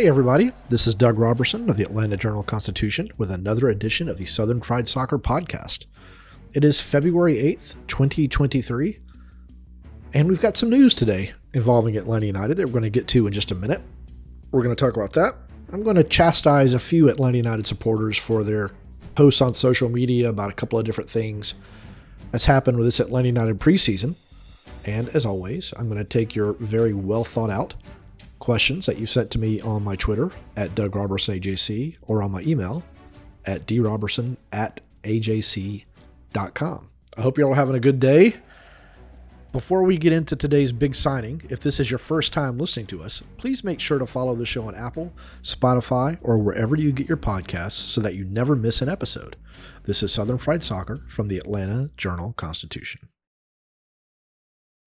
Hey everybody, this is Doug Roberson of the Atlanta Journal-Constitution with another edition of the Southern Fried Soccer Podcast. It is February 8th, 2023, and we've got some news today involving Atlanta United that we're going to get to in just a minute. We're going to talk about that. I'm going to chastise a few Atlanta United supporters for their posts on social media about a couple of different things that's happened with this Atlanta United preseason. And as always, I'm going to take your very well thought out questions that you've sent to me on my Twitter at Doug Roberson AJC or on my email at droberson@ajc.com. I hope you're all having a good day. Before we get into today's big signing, if this is your first time listening to us, please make sure to follow the show on Apple, Spotify, or wherever you get your podcasts so that you never miss an episode. This is Southern Fried Soccer from the Atlanta Journal-Constitution.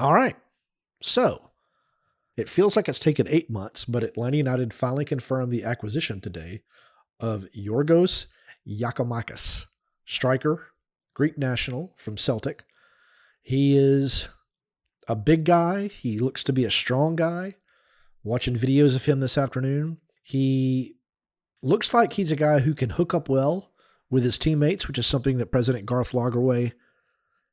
All right, so it feels like it's taken 8 months, but Atlanta United finally confirmed the acquisition today of Giorgos Giakoumakis, striker, Greek national from Celtic. He is a big guy. He looks to be a strong guy. Watching videos of him this afternoon, he looks like he's a guy who can hook up well with his teammates, which is something that President Garth Lagerway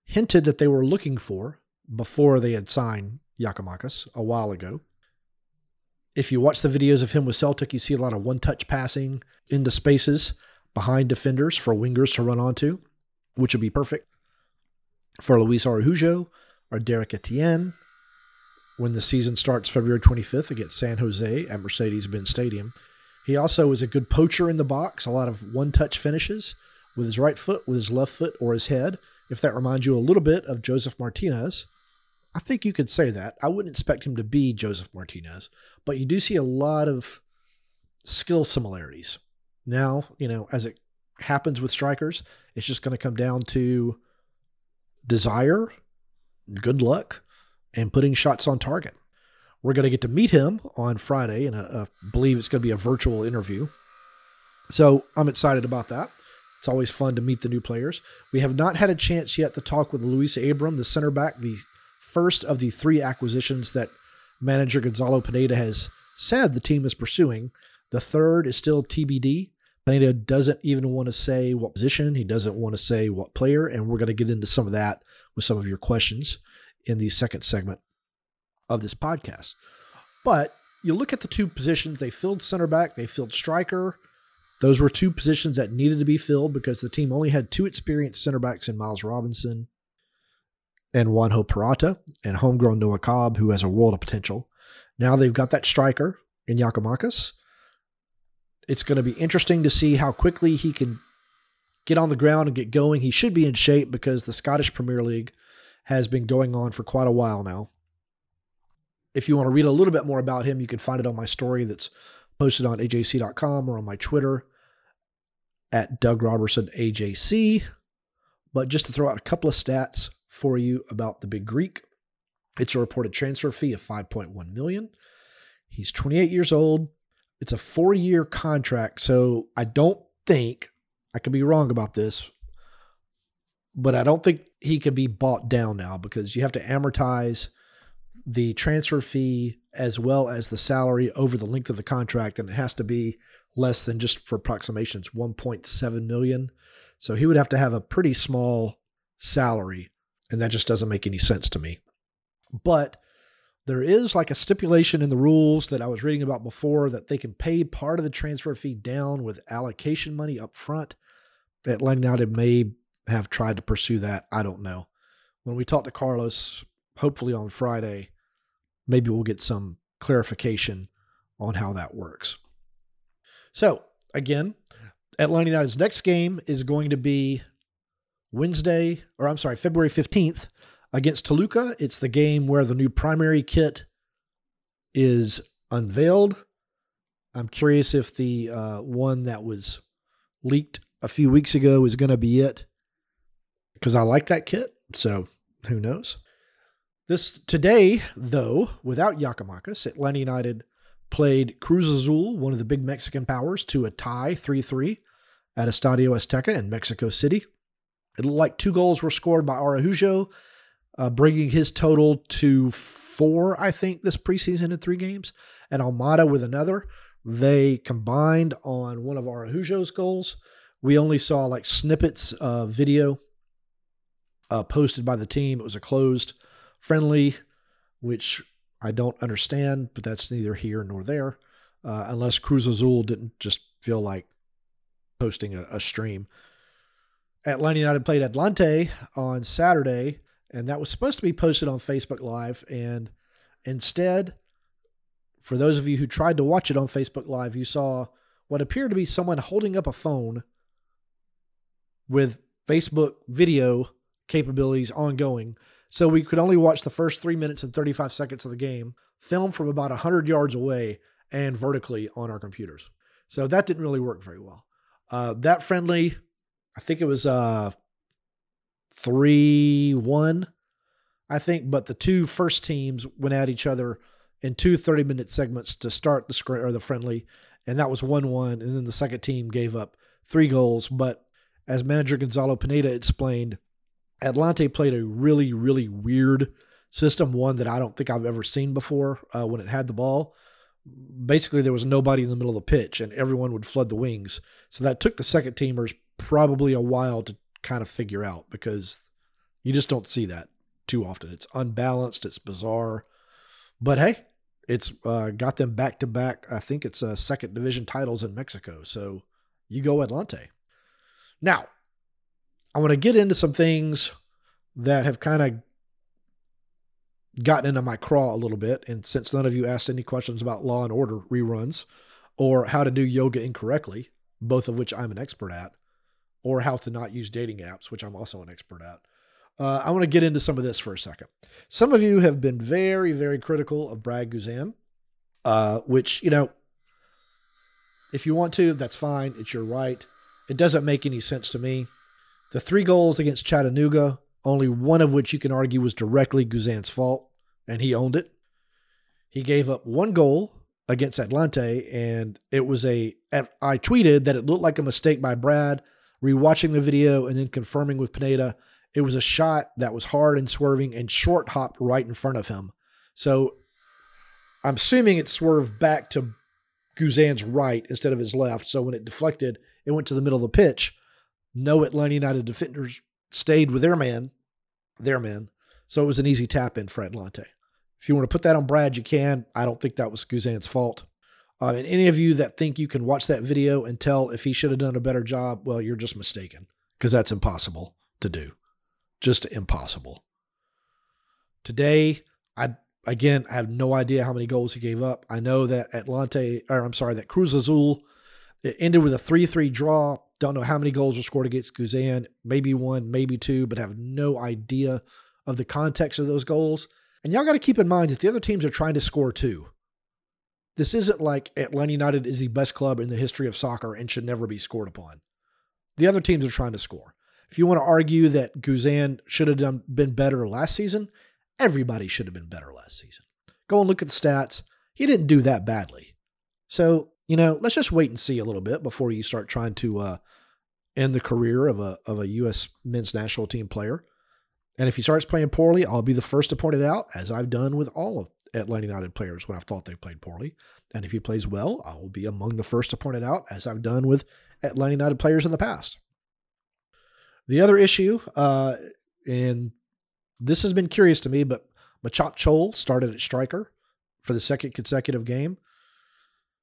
hinted that they were looking for before they had signed Giakoumakis a while ago. If you watch the videos of him with Celtic, you see a lot of one-touch passing into spaces behind defenders for wingers to run onto, which would be perfect for Luis Araujo or Derek Etienne when the season starts February 25th against San Jose at Mercedes-Benz Stadium. He also is a good poacher in the box, a lot of one-touch finishes with his right foot, with his left foot, or his head. If that reminds you a little bit of Josef Martínez, I think you could say that. I wouldn't expect him to be Josef Martínez, but you do see a lot of skill similarities. Now, you know, as it happens with strikers, it's just going to come down to desire, good luck, and putting shots on target. We're going to get to meet him on Friday, and I believe it's going to be a virtual interview. So I'm excited about that. It's always fun to meet the new players. We have not had a chance yet to talk with Luis Abram, the center back, the first of the three acquisitions that manager Gonzalo Pineda has said the team is pursuing. The third is still TBD. Pineda doesn't even want to say what position. He doesn't want to say what player. And we're going to get into some of that with some of your questions in the second segment of this podcast. But you look at the two positions. They filled center back. They filled striker. Those were two positions that needed to be filled because the team only had two experienced center backs in Miles Robinson and Juanjo Parata and homegrown Noah Cobb, who has a world of potential. Now they've got that striker in Giakoumakis. It's going to be interesting to see how quickly he can get on the ground and get going. He should be in shape because the Scottish Premier League has been going on for quite a while now. If you want to read a little bit more about him, you can find it on my story that's posted on AJC.com or on my Twitter at Doug Roberson AJC. But just to throw out a couple of stats for you about the Big Greek, it's a reported transfer fee of $5.1 million. He's 28 years old. It's a 4-year contract, so I don't think, I could be wrong about this, but I don't think he could be bought down now because you have to amortize the transfer fee as well as the salary over the length of the contract. And it has to be less than, just for approximations, 1.7 million. So he would have to have a pretty small salary. And that just doesn't make any sense to me. But There is like a stipulation in the rules that I was reading about before that they can pay part of the transfer fee down with allocation money up front. Atlanta United may have tried to pursue that. I don't know. When we talk to Carlos, hopefully on Friday, maybe we'll get some clarification on how that works. So again, Atlanta United's next game is going to be February 15th. Against Toluca, it's the game where the new primary kit is unveiled. I'm curious if the one that was leaked a few weeks ago is going to be it, because I like that kit, so who knows. Today, though, without Giakoumakis, Atlanta United played Cruz Azul, one of the big Mexican powers, to a tie 3-3 at Estadio Azteca in Mexico City. It looked like 2 goals were scored by Araujo, bringing his total to 4, I think, this preseason in 3 games, and Almada with another. They combined on one of Araujo's goals. We only saw like snippets of video posted by the team. It was a closed friendly, which I don't understand, but that's neither here nor there, unless Cruz Azul didn't just feel like posting a stream. Atlanta United played Atlante on Saturday, and that was supposed to be posted on Facebook Live. And instead, for those of you who tried to watch it on Facebook Live, you saw what appeared to be someone holding up a phone with Facebook video capabilities ongoing. So we could only watch the first 3 minutes and 35 seconds of the game, filmed from about 100 yards away and vertically on our computers. So that didn't really work very well. That friendly, I think it was 3-1, I think, but the 2 first teams went at each other in 2 30-minute segments to start the friendly, and that was 1-1, and then the second team gave up 3 goals. But as manager Gonzalo Pineda explained, Atlante played a really, really weird system, one that I don't think I've ever seen before when it had the ball. Basically, there was nobody in the middle of the pitch, and everyone would flood the wings. So that took the second teamers probably a while to kind of figure out, because you just don't see that too often. It's unbalanced. It's bizarre, but hey, it's got them back to back. I think it's second division titles in Mexico. So you go Atlante. Now I want to get into some things that have kind of gotten into my craw a little bit. And since none of you asked any questions about Law and Order reruns or how to do yoga incorrectly, both of which I'm an expert at, or how to not use dating apps, which I'm also an expert at. I want to get into some of this for a second. Some of you have been very, very critical of Brad Guzan, which, you know, if you want to, that's fine. It's your right. It doesn't make any sense to me. The 3 goals against Chattanooga, only one of which you can argue was directly Guzan's fault, and he owned it. He gave up 1 goal against Atlante, and it was I tweeted that it looked like a mistake by Brad. Rewatching the video and then confirming with Pineda, it was a shot that was hard and swerving and short hopped right in front of him. So I'm assuming it swerved back to Guzan's right instead of his left. So when it deflected, it went to the middle of the pitch. No Atlanta United defenders stayed with their man. So it was an easy tap in for Atlante. If you want to put that on Brad, you can. I don't think that was Guzan's fault. And any of you that think you can watch that video and tell if he should have done a better job, well, you're just mistaken, because that's impossible to do. Just impossible. Today, I have no idea how many goals he gave up. I know that that Cruz Azul, it ended with a 3-3 draw. Don't know how many goals were scored against Guzan, maybe 1, maybe 2, but have no idea of the context of those goals. And y'all got to keep in mind that the other teams are trying to score too. This isn't like Atlanta United is the best club in the history of soccer and should never be scored upon. The other teams are trying to score. If you want to argue that Guzan should have been better last season, everybody should have been better last season. Go and look at the stats. He didn't do that badly. So, you know, let's just wait and see a little bit before you start trying to end the career of a U.S. men's national team player. And if he starts playing poorly, I'll be the first to point it out, as I've done with all of Atlanta United players when I've thought they played poorly. And if he plays well, I will be among the first to point it out, as I've done with Atlanta United players in the past. The other issue, and this has been curious to me, but Machop Chol started at striker for the second consecutive game.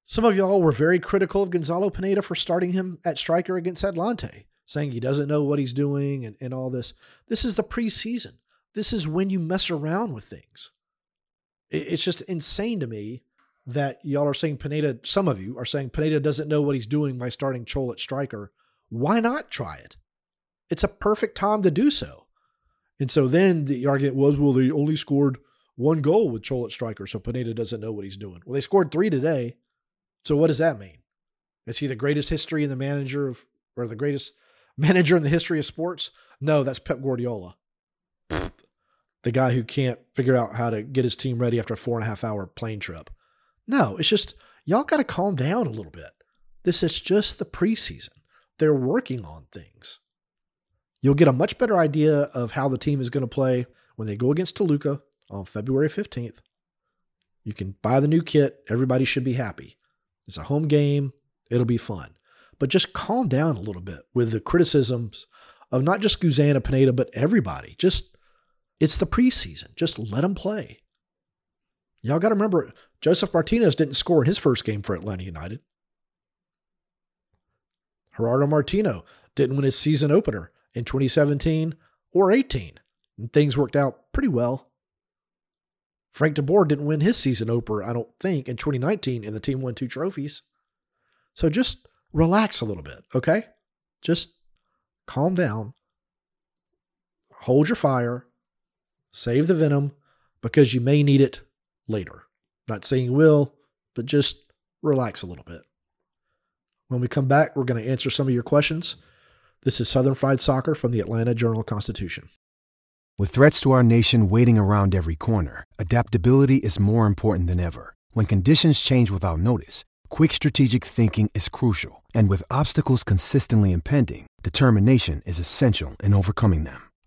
Some of y'all were very critical of Gonzalo Pineda for starting him at striker against Atlante, saying he doesn't know what he's doing and all this. This is the preseason. This is when you mess around with things. It's just insane to me that y'all are saying Pineda, some of you are saying Pineda doesn't know what he's doing by starting Chol at striker. Why not try it? It's a perfect time to do so. And so then the argument was, well, they only scored one goal with Chol at striker, so Pineda doesn't know what he's doing. Well, they scored 3 today. So what does that mean? Is he the greatest history in the manager of, or the greatest manager in the history of sports? No, that's Pep Guardiola. The guy who can't figure out how to get his team ready after a 4.5-hour plane trip. No, it's just, y'all got to calm down a little bit. This is just the preseason. They're working on things. You'll get a much better idea of how the team is going to play when they go against Toluca on February 15th. You can buy the new kit. Everybody should be happy. It's a home game. It'll be fun. But just calm down a little bit with the criticisms of not just Guzan and Pineda, but everybody. Just, it's the preseason. Just let them play. Y'all got to remember, Josef Martínez didn't score in his first game for Atlanta United. Gerardo Martino didn't win his season opener in 2017 or 18. And things worked out pretty well. Frank de Boer didn't win his season opener, I don't think, in 2019, and the team won 2 trophies. So just relax a little bit, okay? Just calm down. Hold your fire. Save the venom, because you may need it later. Not saying you will, but just relax a little bit. When we come back, we're going to answer some of your questions. This is Southern Fried Soccer from the Atlanta Journal-Constitution. With threats to our nation waiting around every corner, adaptability is more important than ever. When conditions change without notice, quick strategic thinking is crucial. And with obstacles consistently impending, determination is essential in overcoming them.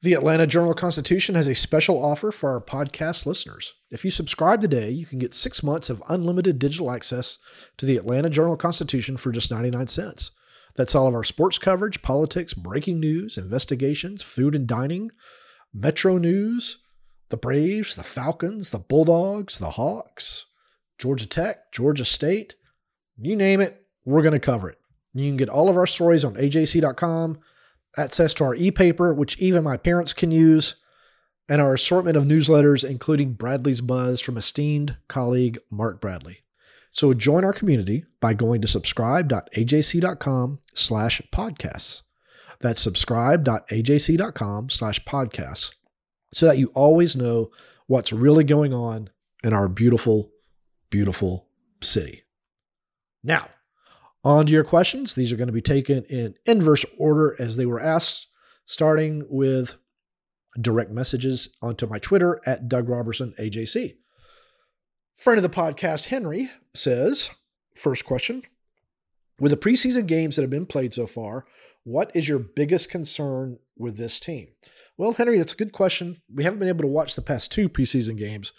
The Atlanta Journal-Constitution has a special offer for our podcast listeners. If you subscribe today, you can get 6 months of unlimited digital access to the Atlanta Journal-Constitution for just 99 cents. That's all of our sports coverage, politics, breaking news, investigations, food and dining, Metro News, the Braves, the Falcons, the Bulldogs, the Hawks, Georgia Tech, Georgia State, you name it, we're going to cover it. You can get all of our stories on AJC.com, access to our e-paper, which even my parents can use, and our assortment of newsletters, including Bradley's Buzz from esteemed colleague Mark Bradley. So join our community by going to subscribe.ajc.com/podcasts. That's subscribe.ajc.com/podcasts, so that you always know what's really going on in our beautiful, beautiful city. Now, on to your questions. These are going to be taken in inverse order as they were asked, starting with direct messages onto my Twitter at Doug Roberson, AJC. Friend of the podcast, Henry, says, first question, with the preseason games that have been played so far, what is your biggest concern with this team? Well, Henry, that's a good question. We haven't been able to watch the past 2 preseason games.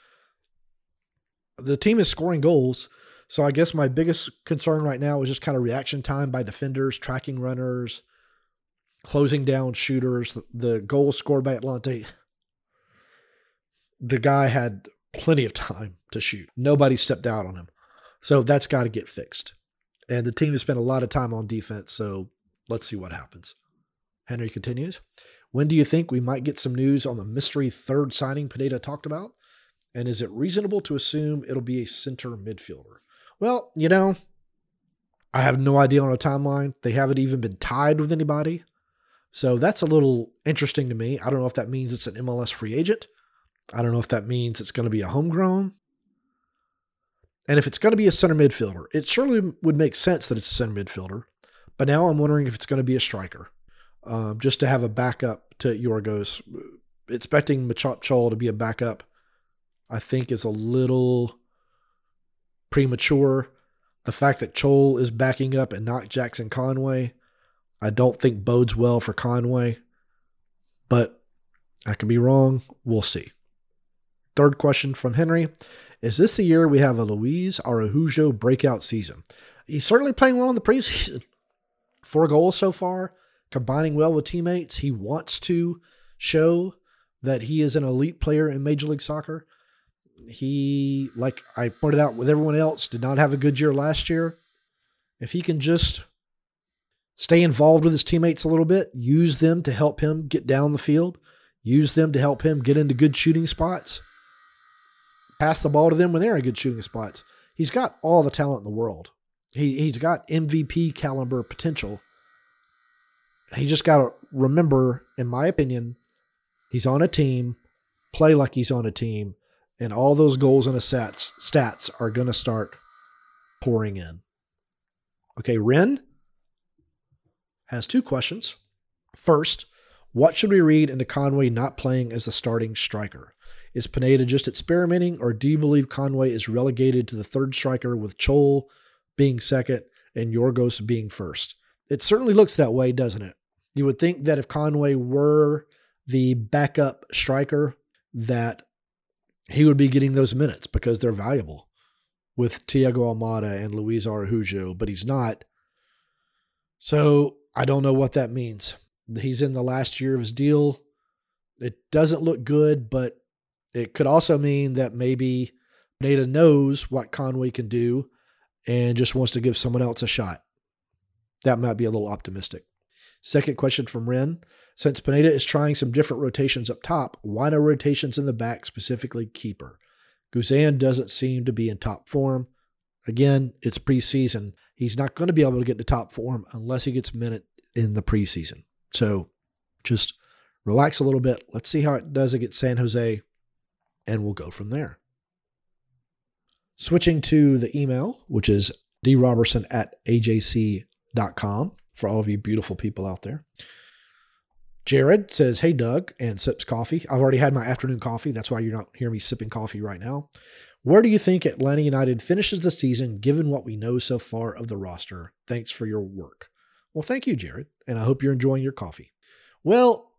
The team is scoring goals. So I guess my biggest concern right now is just kind of reaction time by defenders, tracking runners, closing down shooters. The goal scored by Atlante, the guy had plenty of time to shoot. Nobody stepped out on him. So that's got to get fixed. And the team has spent a lot of time on defense, so let's see what happens. Henry continues, when do you think we might get some news on the mystery third signing Pineda talked about? And is it reasonable to assume it'll be a center midfielder? Well, you know, I have no idea on a timeline. They haven't even been tied with anybody. So that's a little interesting to me. I don't know if that means it's an MLS free agent. I don't know if that means it's going to be a homegrown. And if it's going to be a center midfielder, it surely would make sense that it's a center midfielder. But now I'm wondering if it's going to be a striker, just to have a backup to Giorgos. Expecting Machop Chol to be a backup, I think, is a little premature. The fact that Chol is backing up and not Jackson Conway, I don't think bodes well for Conway, but I could be wrong. We'll see. Third question from Henry. Is this the year we have a Luis Araujo breakout season? He's certainly playing well in the preseason. 4 goals so far, combining well with teammates. He wants to show that he is an elite player in Major League Soccer. He, like I pointed out with everyone else, did not have a good year last year. If he can just stay involved with his teammates a little bit, use them to help him get down the field, use them to help him get into good shooting spots, pass the ball to them when they're in good shooting spots. He's got all the talent in the world. He's got MVP caliber potential. He just got to remember, in my opinion, he's on a team, play like he's on a team, and all those goals and stats are going to start pouring in. Okay, Wren has 2 questions. First, what should we read into Conway not playing as the starting striker? Is Pineda just experimenting, or do you believe Conway is relegated to the third striker with Chol being second and Giorgos being first? It certainly looks that way, doesn't it? You would think that if Conway were the backup striker, that he would be getting those minutes because they're valuable with Thiago Almada and Luis Araujo, but he's not. So I don't know what that means. He's in the last year of his deal. It doesn't look good, but it could also mean that maybe Pineda knows what Conway can do and just wants to give someone else a shot. That might be a little optimistic. Second question from Wren. Since Pineda is trying some different rotations up top, why no rotations in the back, specifically keeper? Guzan doesn't seem to be in top form. Again, it's preseason. He's not going to be able to get to top form unless he gets minutes in the preseason. So just relax a little bit. Let's see how it does against San Jose, and we'll go from there. Switching to the email, which is droberson@ajc.com for all of you beautiful people out there. Jared says, hey, Doug, and sips coffee. I've already had my afternoon coffee. That's why you're not hearing me sipping coffee right now. Where do you think Atlanta United finishes the season, given what we know so far of the roster? Thanks for your work. Well, thank you, Jared, and I hope you're enjoying your coffee. Well,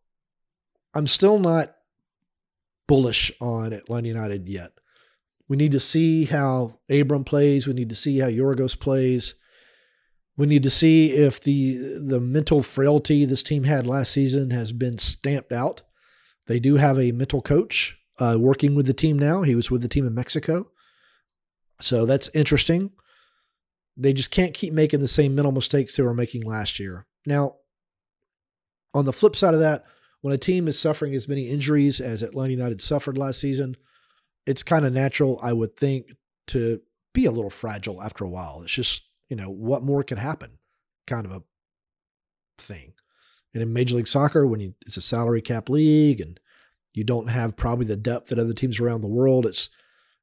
I'm still not bullish on Atlanta United yet. We need to see how Abram plays. We need to see how Giorgos plays. We need to see if the mental frailty this team had last season has been stamped out. They do have a mental coach working with the team now. He was with the team in Mexico. So that's interesting. They just can't keep making the same mental mistakes they were making last year. Now, on the flip side of that, when a team is suffering as many injuries as Atlanta United suffered last season, it's kind of natural, I would think, to be a little fragile after a while. It's just, you know, what more could happen kind of a thing. And in Major League Soccer, when it's a salary cap league and you don't have probably the depth that other teams around the world,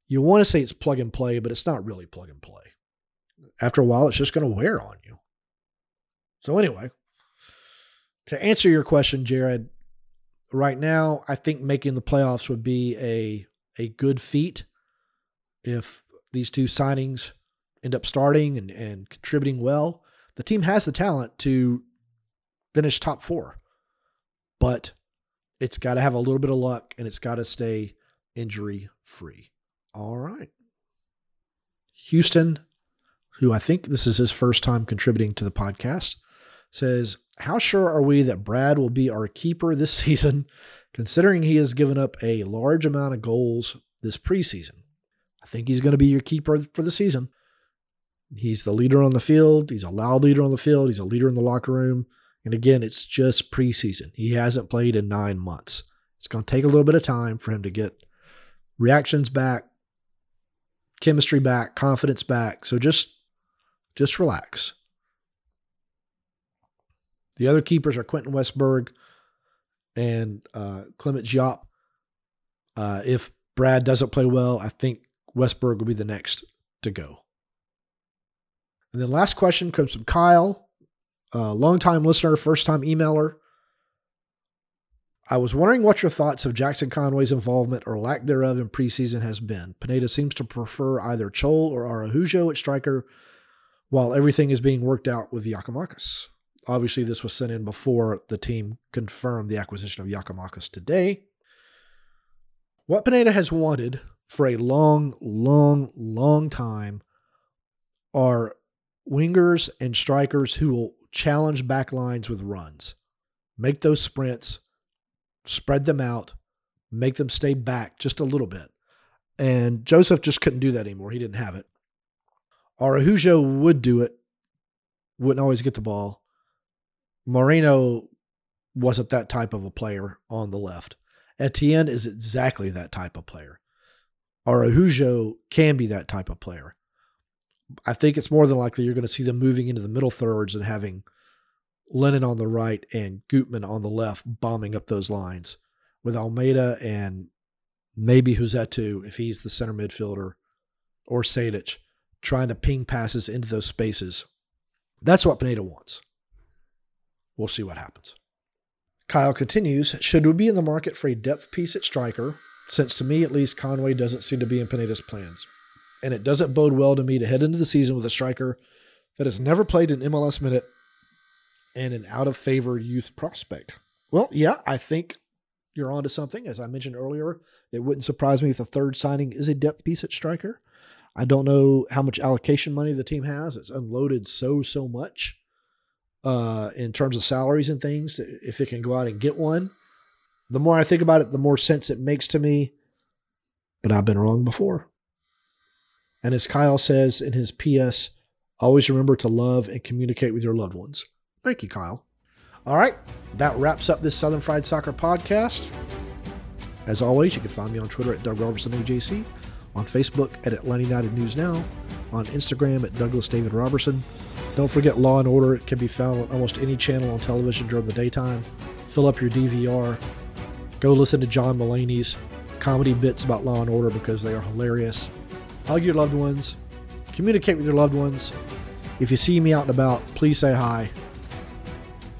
you want to say it's plug and play, but it's not really plug and play. After a while, it's just going to wear on you. So anyway, to answer your question, Jared, right now, I think making the playoffs would be a good feat if these 2 signings end up starting and contributing well. The team has the talent to finish top 4, but it's got to have a little bit of luck and it's got to stay injury free. All right. Houston, who I think this is his first time contributing to the podcast, says, how sure are we that Brad will be our keeper this season, considering he has given up a large amount of goals this preseason? I think he's going to be your keeper for the season. He's the leader on the field. He's a loud leader on the field. He's a leader in the locker room. And again, it's just preseason. He hasn't played in 9 months. It's going to take a little bit of time for him to get reactions back, chemistry back, confidence back. So just relax. The other keepers are Quentin Westberg and Clement Giap. If Brad doesn't play well, I think Westberg will be the next to go. And then last question comes from Kyle, longtime listener, first-time emailer. I was wondering what your thoughts of Jackson Conway's involvement or lack thereof in preseason has been. Pineda seems to prefer either Chol or Araujo at striker while everything is being worked out with Giakoumakis. Obviously, this was sent in before the team confirmed the acquisition of Giakoumakis today. What Pineda has wanted for a long, long, long time are wingers and strikers who will challenge back lines with runs, make those sprints, spread them out, make them stay back just a little bit. And Josef just couldn't do that anymore. He didn't have it. Araujo would do it, wouldn't always get the ball. Moreno wasn't that type of a player on the left. Etienne is exactly that type of player. Araujo can be that type of player. I think it's more than likely you're going to see them moving into the middle thirds and having Lennon on the right and Gutman on the left bombing up those lines with Almada and maybe Huzetu, if he's the center midfielder, or Sadic, trying to ping passes into those spaces. That's what Pineda wants. We'll see what happens. Kyle continues, should we be in the market for a depth piece at striker, since to me at least Conway doesn't seem to be in Pineda's plans, and it doesn't bode well to me to head into the season with a striker that has never played an MLS minute and an out-of-favor youth prospect? Well, yeah, I think you're onto something. As I mentioned earlier, it wouldn't surprise me if the third signing is a depth piece at striker. I don't know how much allocation money the team has. It's unloaded so much in terms of salaries and things. If it can go out and get one, the more I think about it, the more sense it makes to me. But I've been wrong before. And as Kyle says in his PS, always remember to love and communicate with your loved ones. Thank you, Kyle. All right, that wraps up this Southern Fried Soccer podcast. As always, you can find me on Twitter at Doug Roberson AJC, on Facebook at Atlanta United News Now, on Instagram at Douglas David Roberson. Don't forget Law & Order. It can be found on almost any channel on television during the daytime. Fill up your DVR. Go listen to John Mulaney's comedy bits about Law & Order because they are hilarious. Hug your loved ones. Communicate with your loved ones. If you see me out and about, please say hi.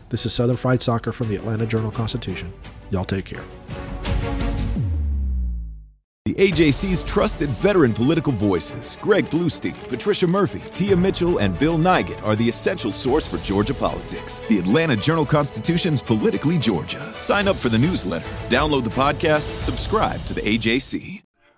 This is Southern Fried Soccer from the Atlanta Journal-Constitution. Y'all take care. The AJC's trusted veteran political voices, Greg Bluestein, Patricia Murphy, Tia Mitchell, and Bill Nigat are the essential source for Georgia politics. The Atlanta Journal-Constitution's Politically Georgia. Sign up for the newsletter, download the podcast, subscribe to the AJC.